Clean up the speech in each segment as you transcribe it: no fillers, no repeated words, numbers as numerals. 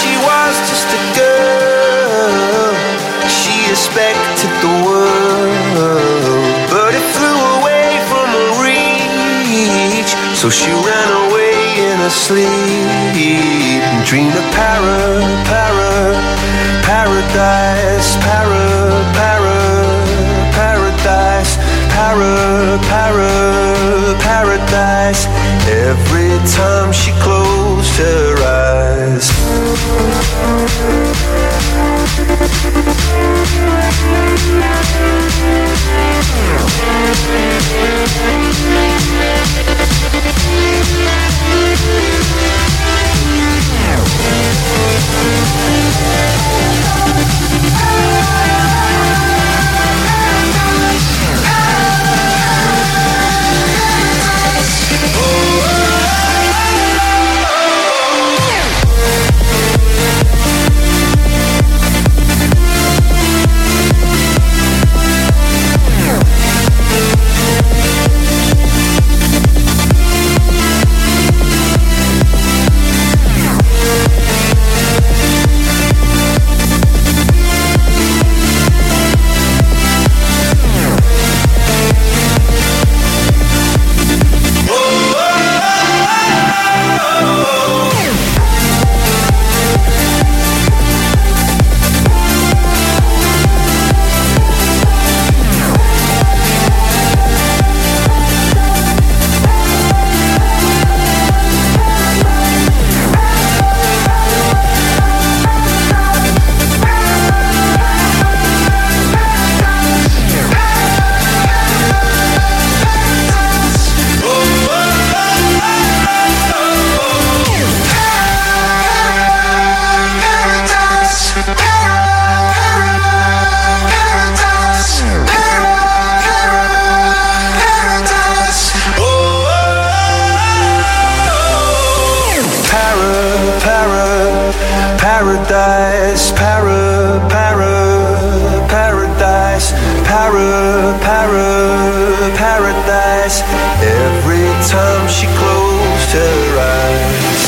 she was just a girl, she expected the world, but it flew away from her reach. So she ran away in her sleep and dreamed of paradise. Every time she closed her eyes, paradise, paradise, paradise. Every time she closed her eyes,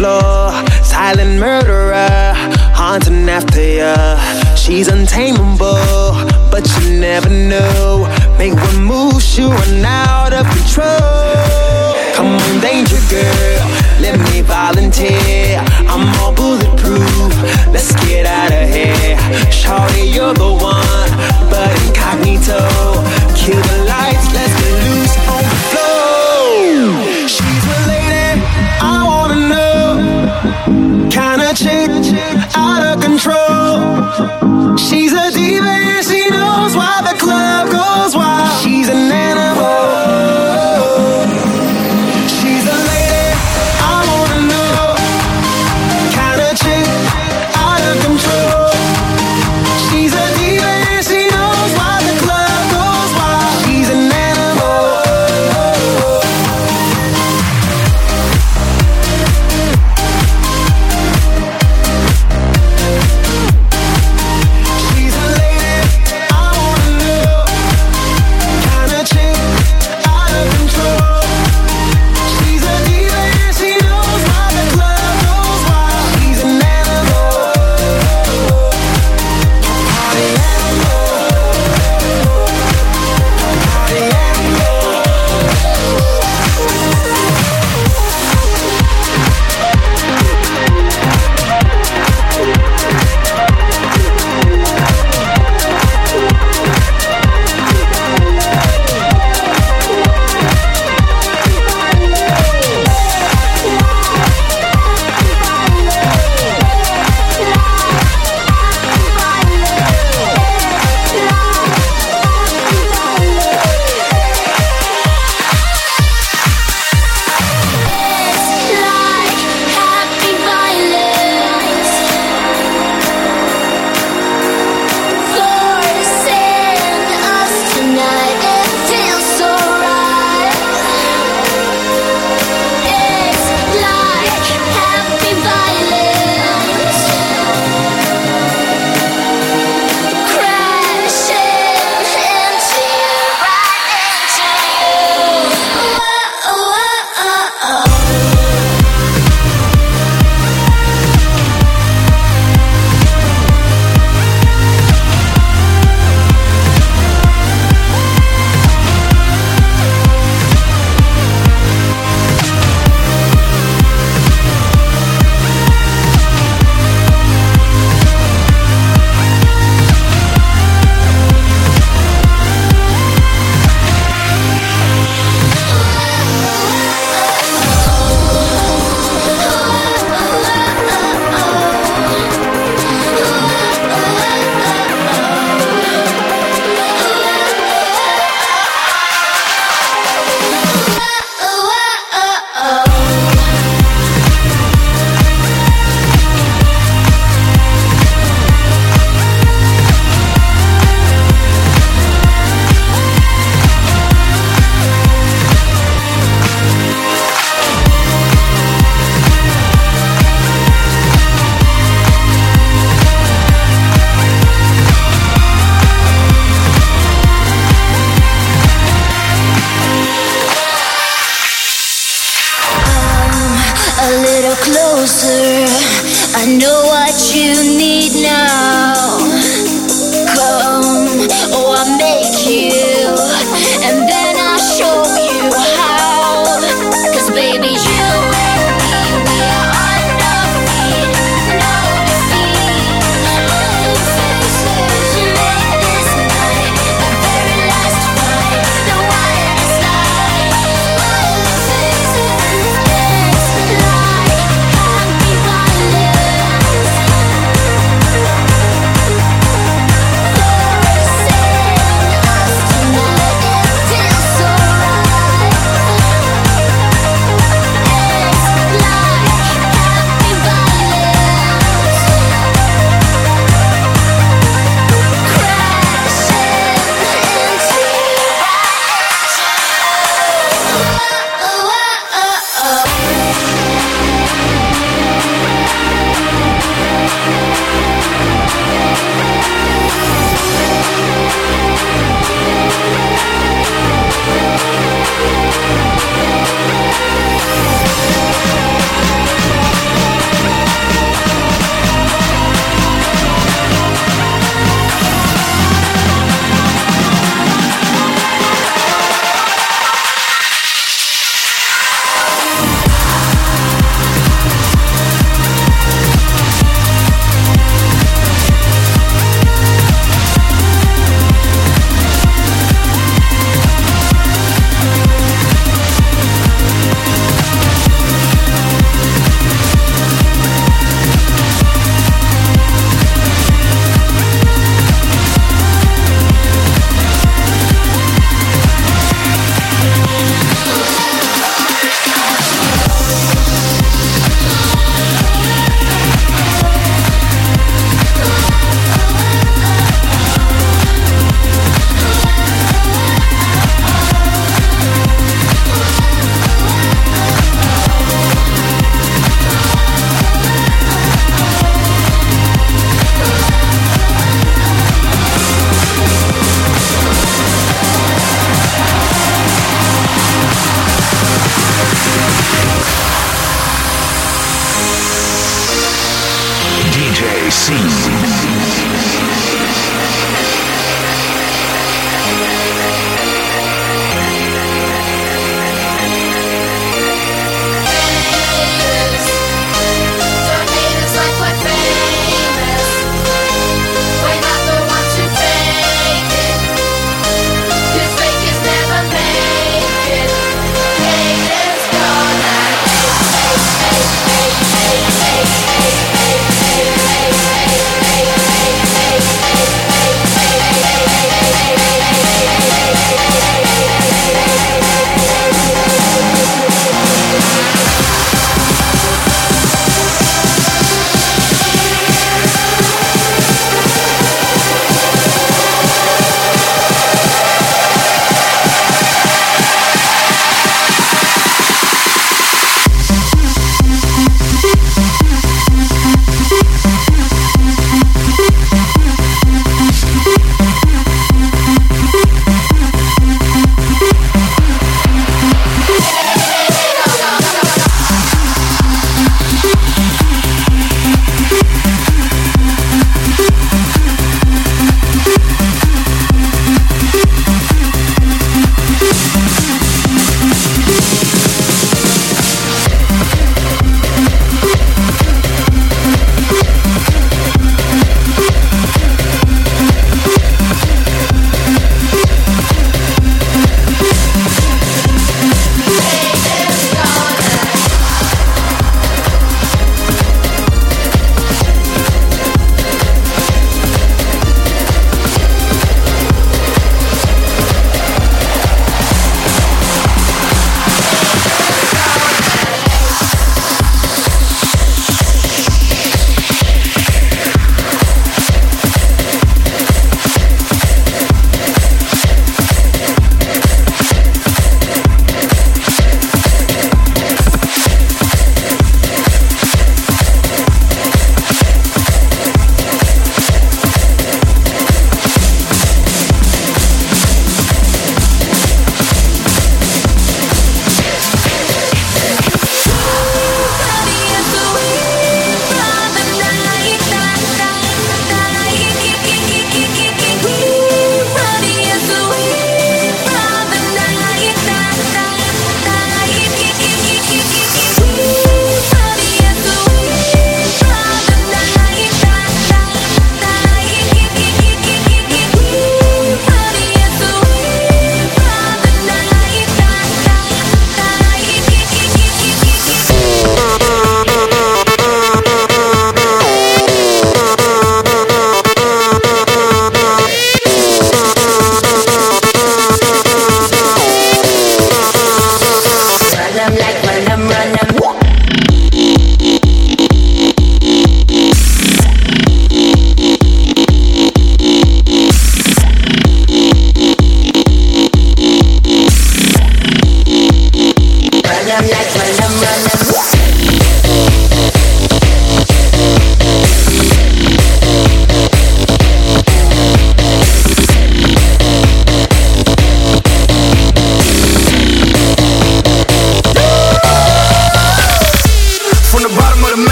floor. Silent murderer, haunting after ya. She's untamable, but you never know. Make one move, she'll run out of control. Come on, danger girl, let me volunteer. I'm all bulletproof, let's get out of here. Shawty, you're the one, but incognito. Kill the lights, let's get loose on the floor. She's a lady, I wanna know. Kinda chick, out of control. She's a diva, she knows why the club goes wild. She's an animal.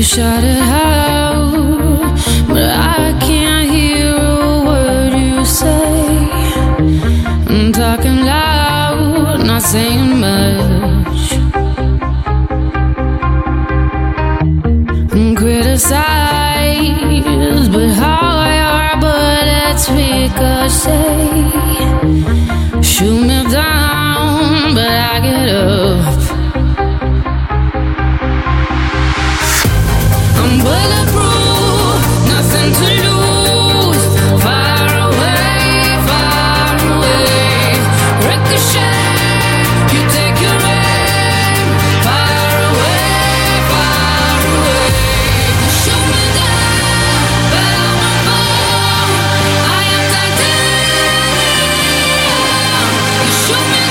You shout it out, but I can't hear a word you say. I'm talking loud, not saying much. I'm criticized, but how I are bullets ricochet. Shoot me down, but I get up. Bulletproof, nothing to lose. Far away, far away. Ricochet, you take your aim. Far away, far away. Shoot me down, but I won't fall. I am titanium. You shoot me down.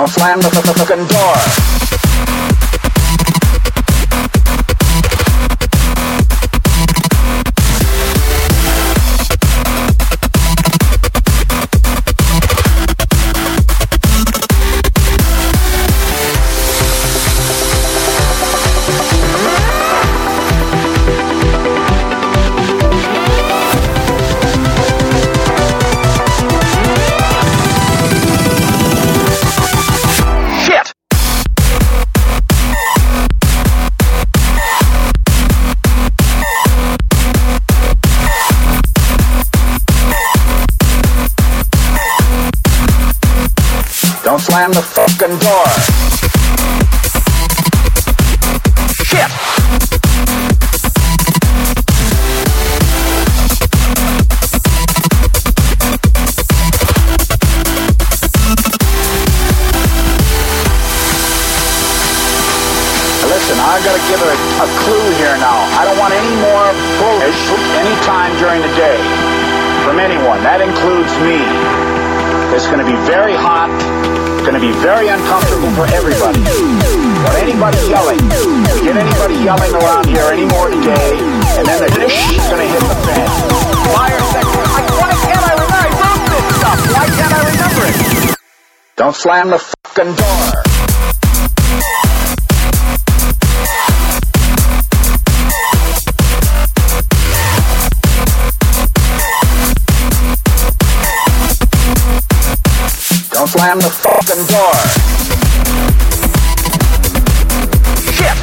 Don't slam the fucking door. Don't slam the fucking door. Shit! I gotta give it a clue here now. I don't want any more bullish any time during the day from anyone. That includes me. It's gonna be very hot, gonna be very uncomfortable for everybody. Or anybody yelling. If you get anybody yelling around here any more today, and then the dish is gonna hit the fan. Fire sector. Why can't I remember? I wrote this stuff. Why can't I remember it? Don't slam the fucking door. Don't slam the fucking door. Shit!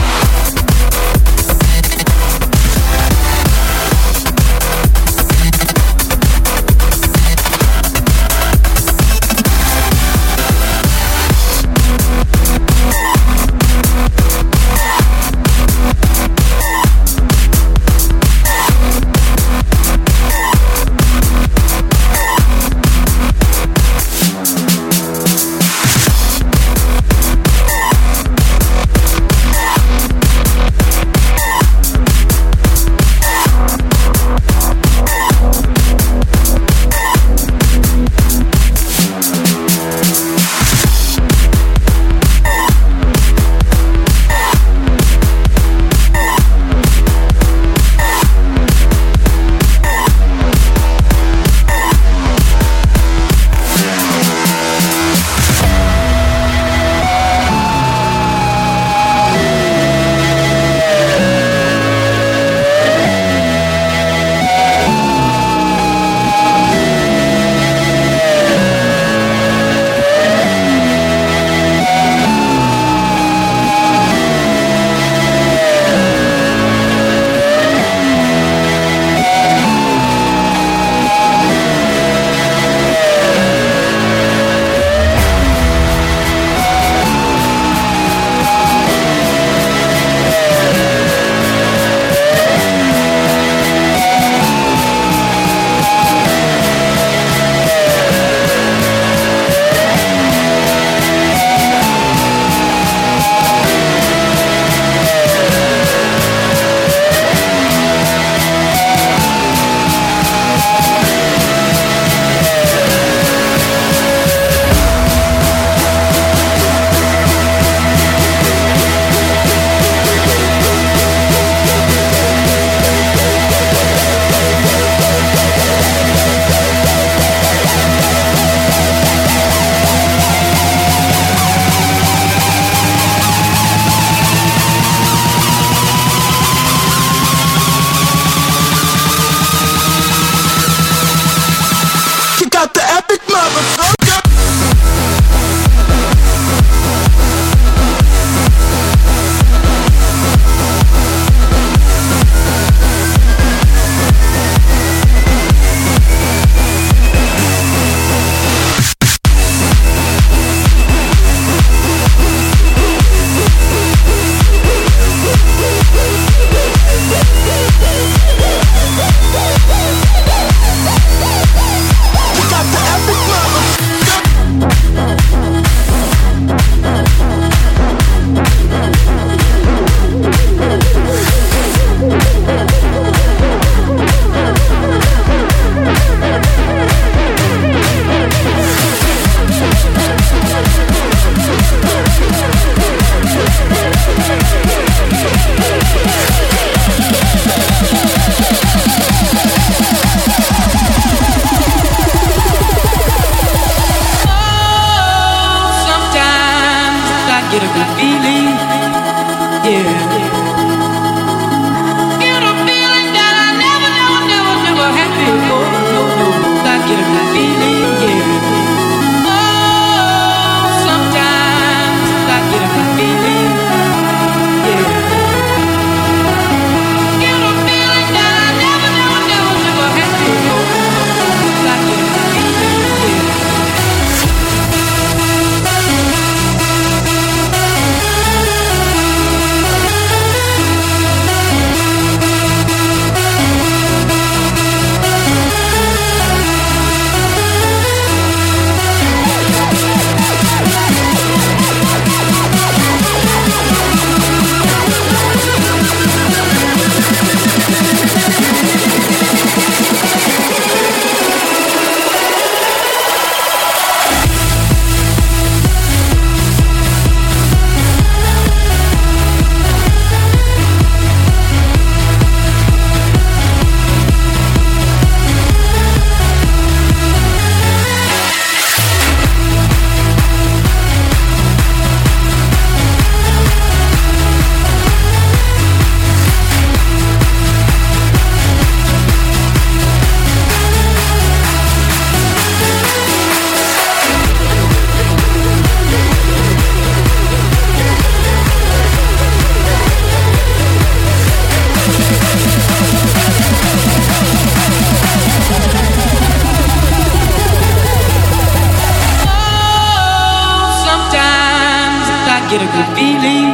get a feeling,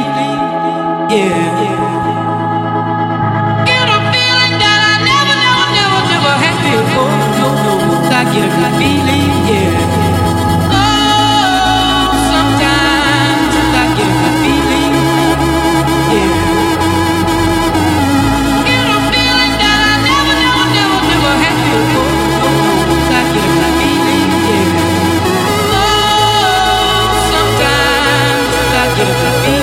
yeah. Get a feeling that I never had before. No, no, I get a feeling, yeah. Oh, sometimes I get a feeling, yeah. Get a feeling that I never had before. No, no, I get a feeling, yeah. Oh, sometimes I get a feeling.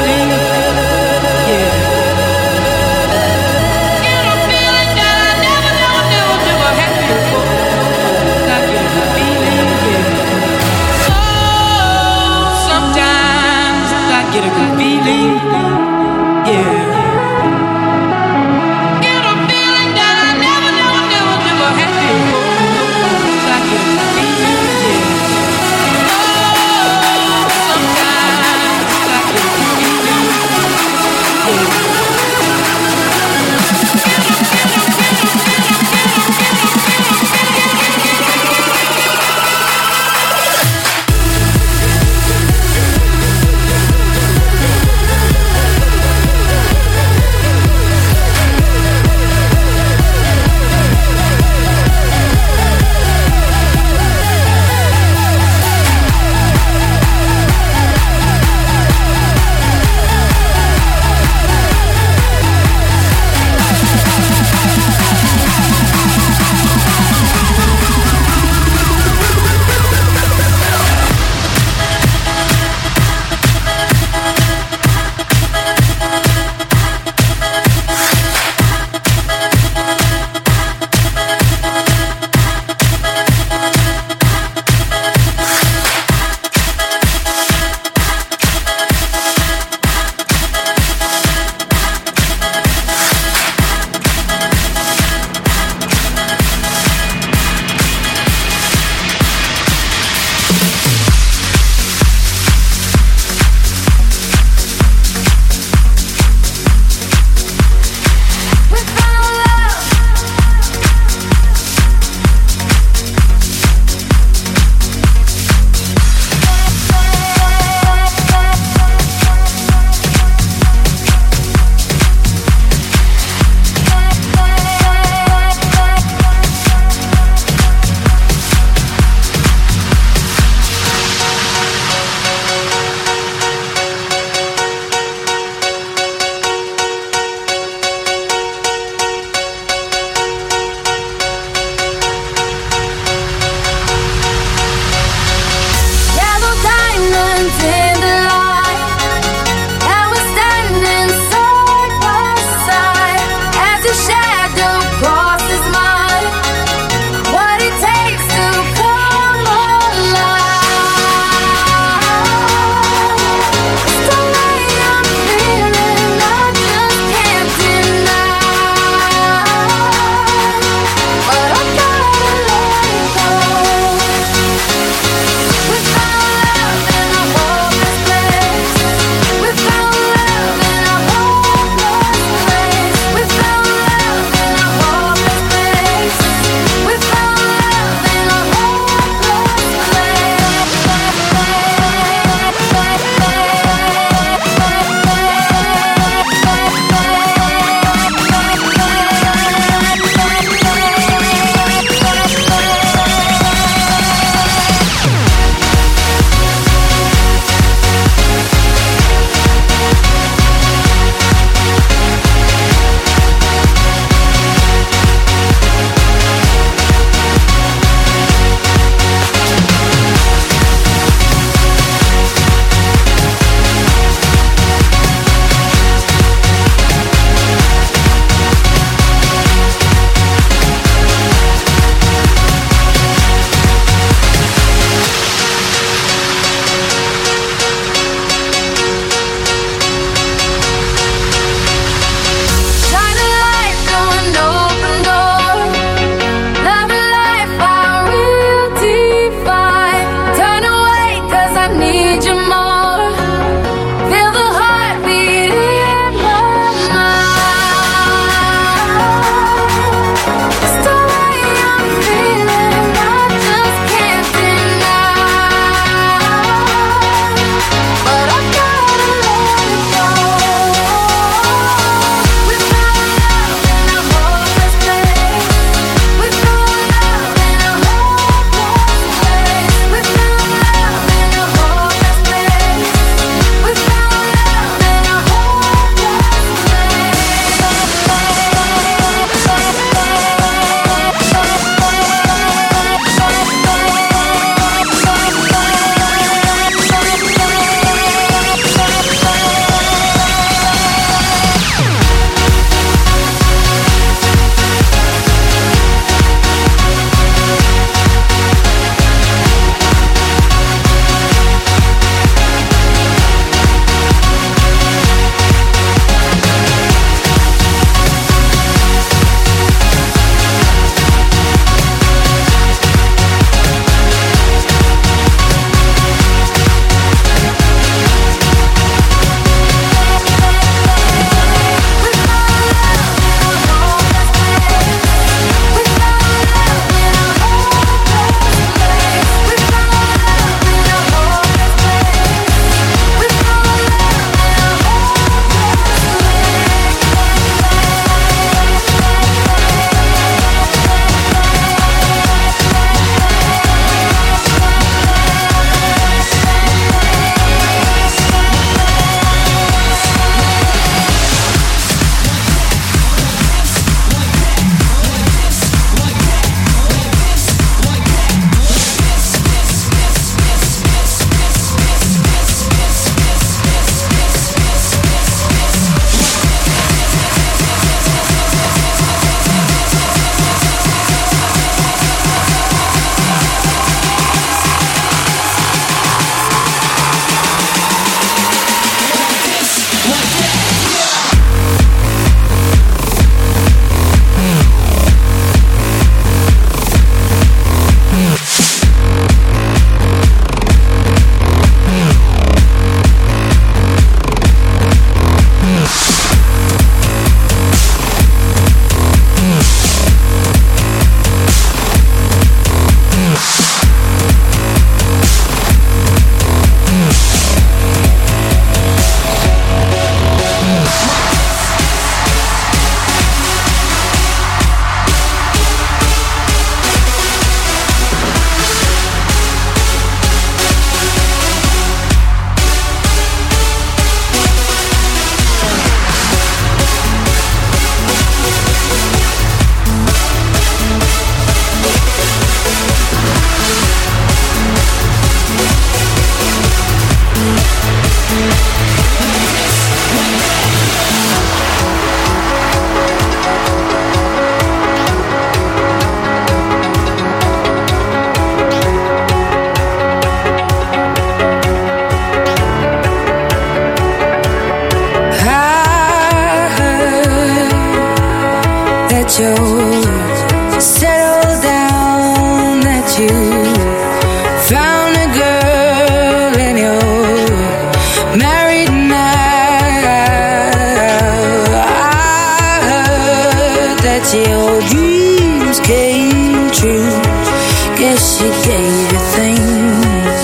She gave you things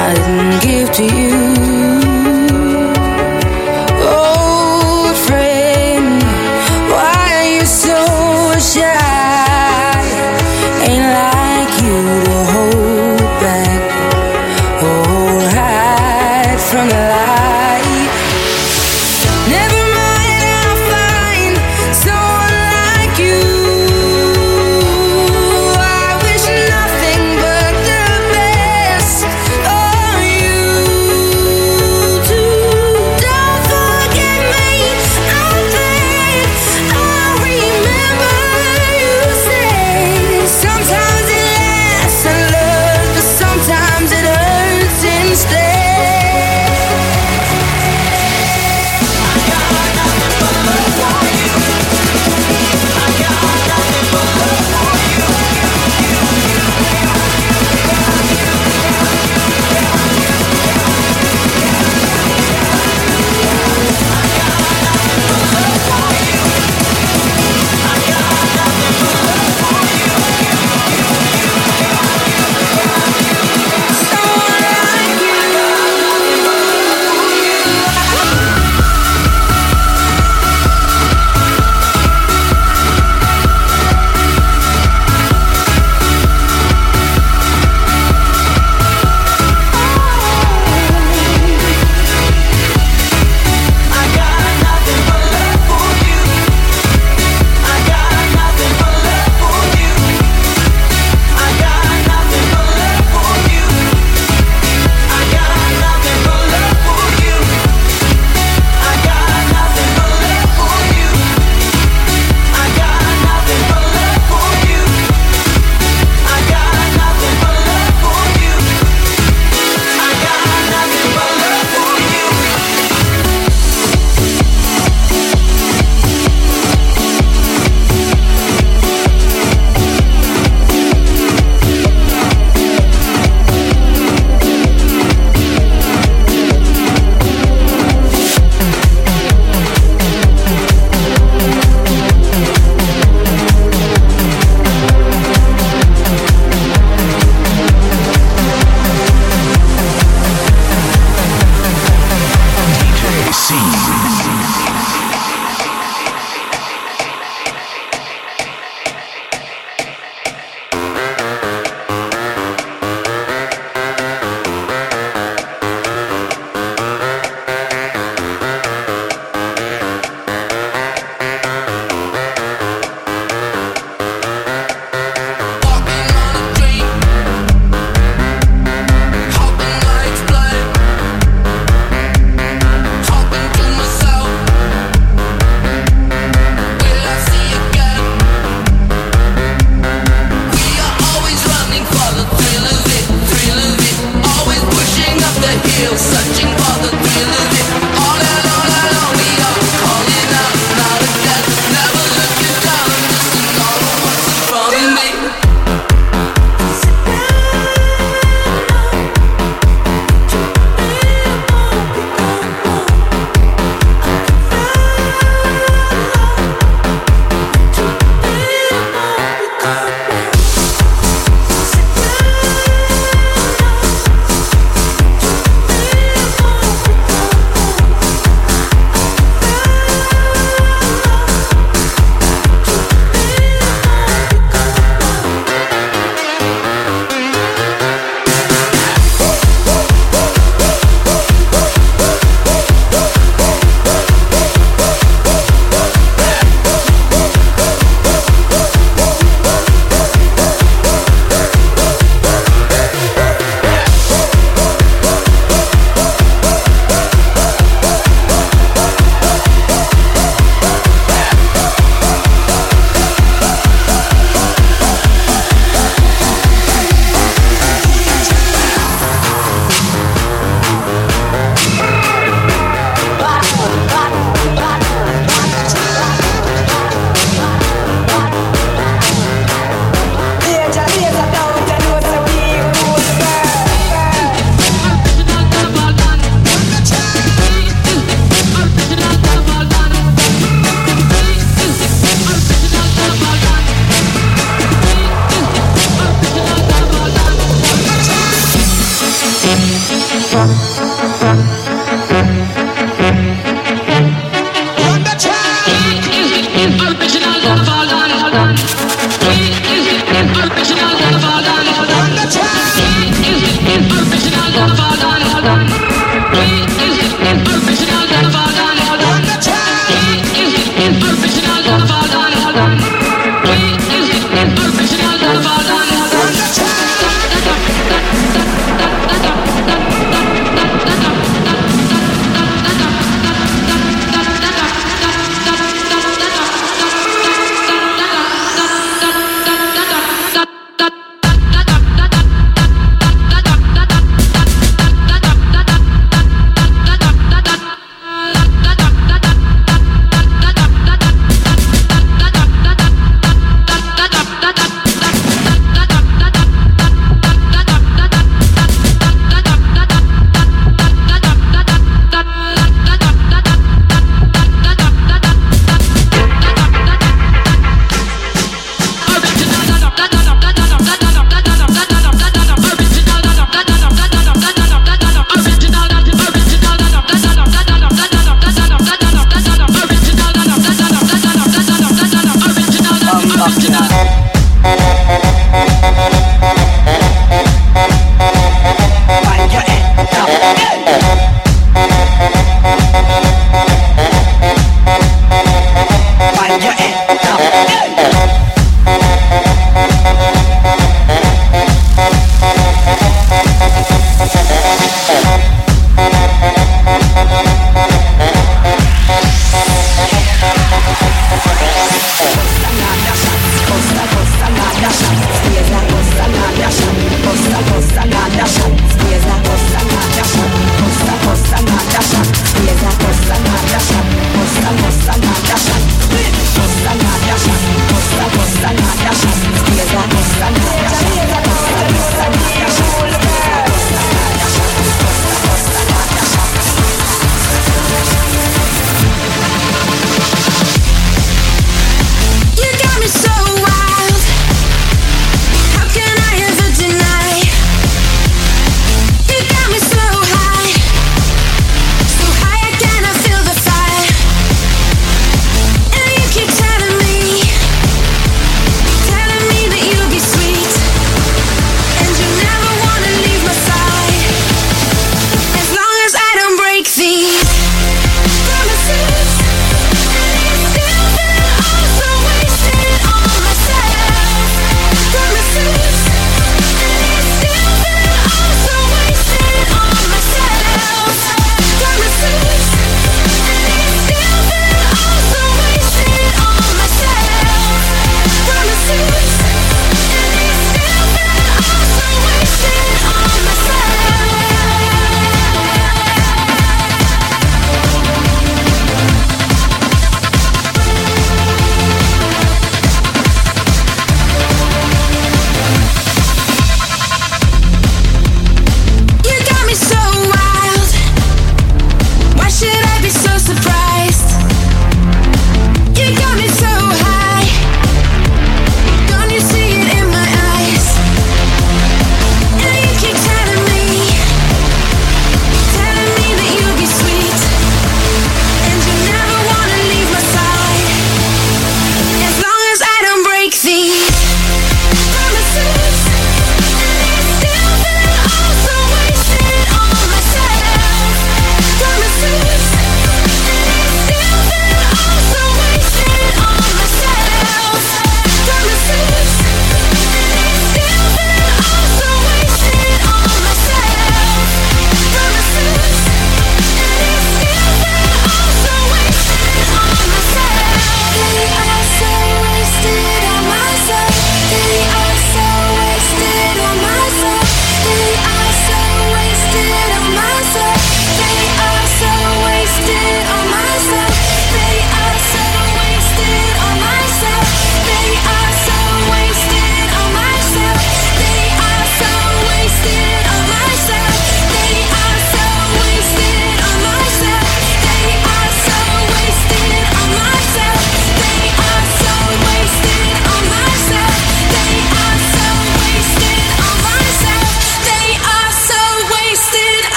I didn't give to you. Old friend, why are you so shy? Ain't like you to hold back or hide from the light. Never mind, I'll find someone like you. Nothing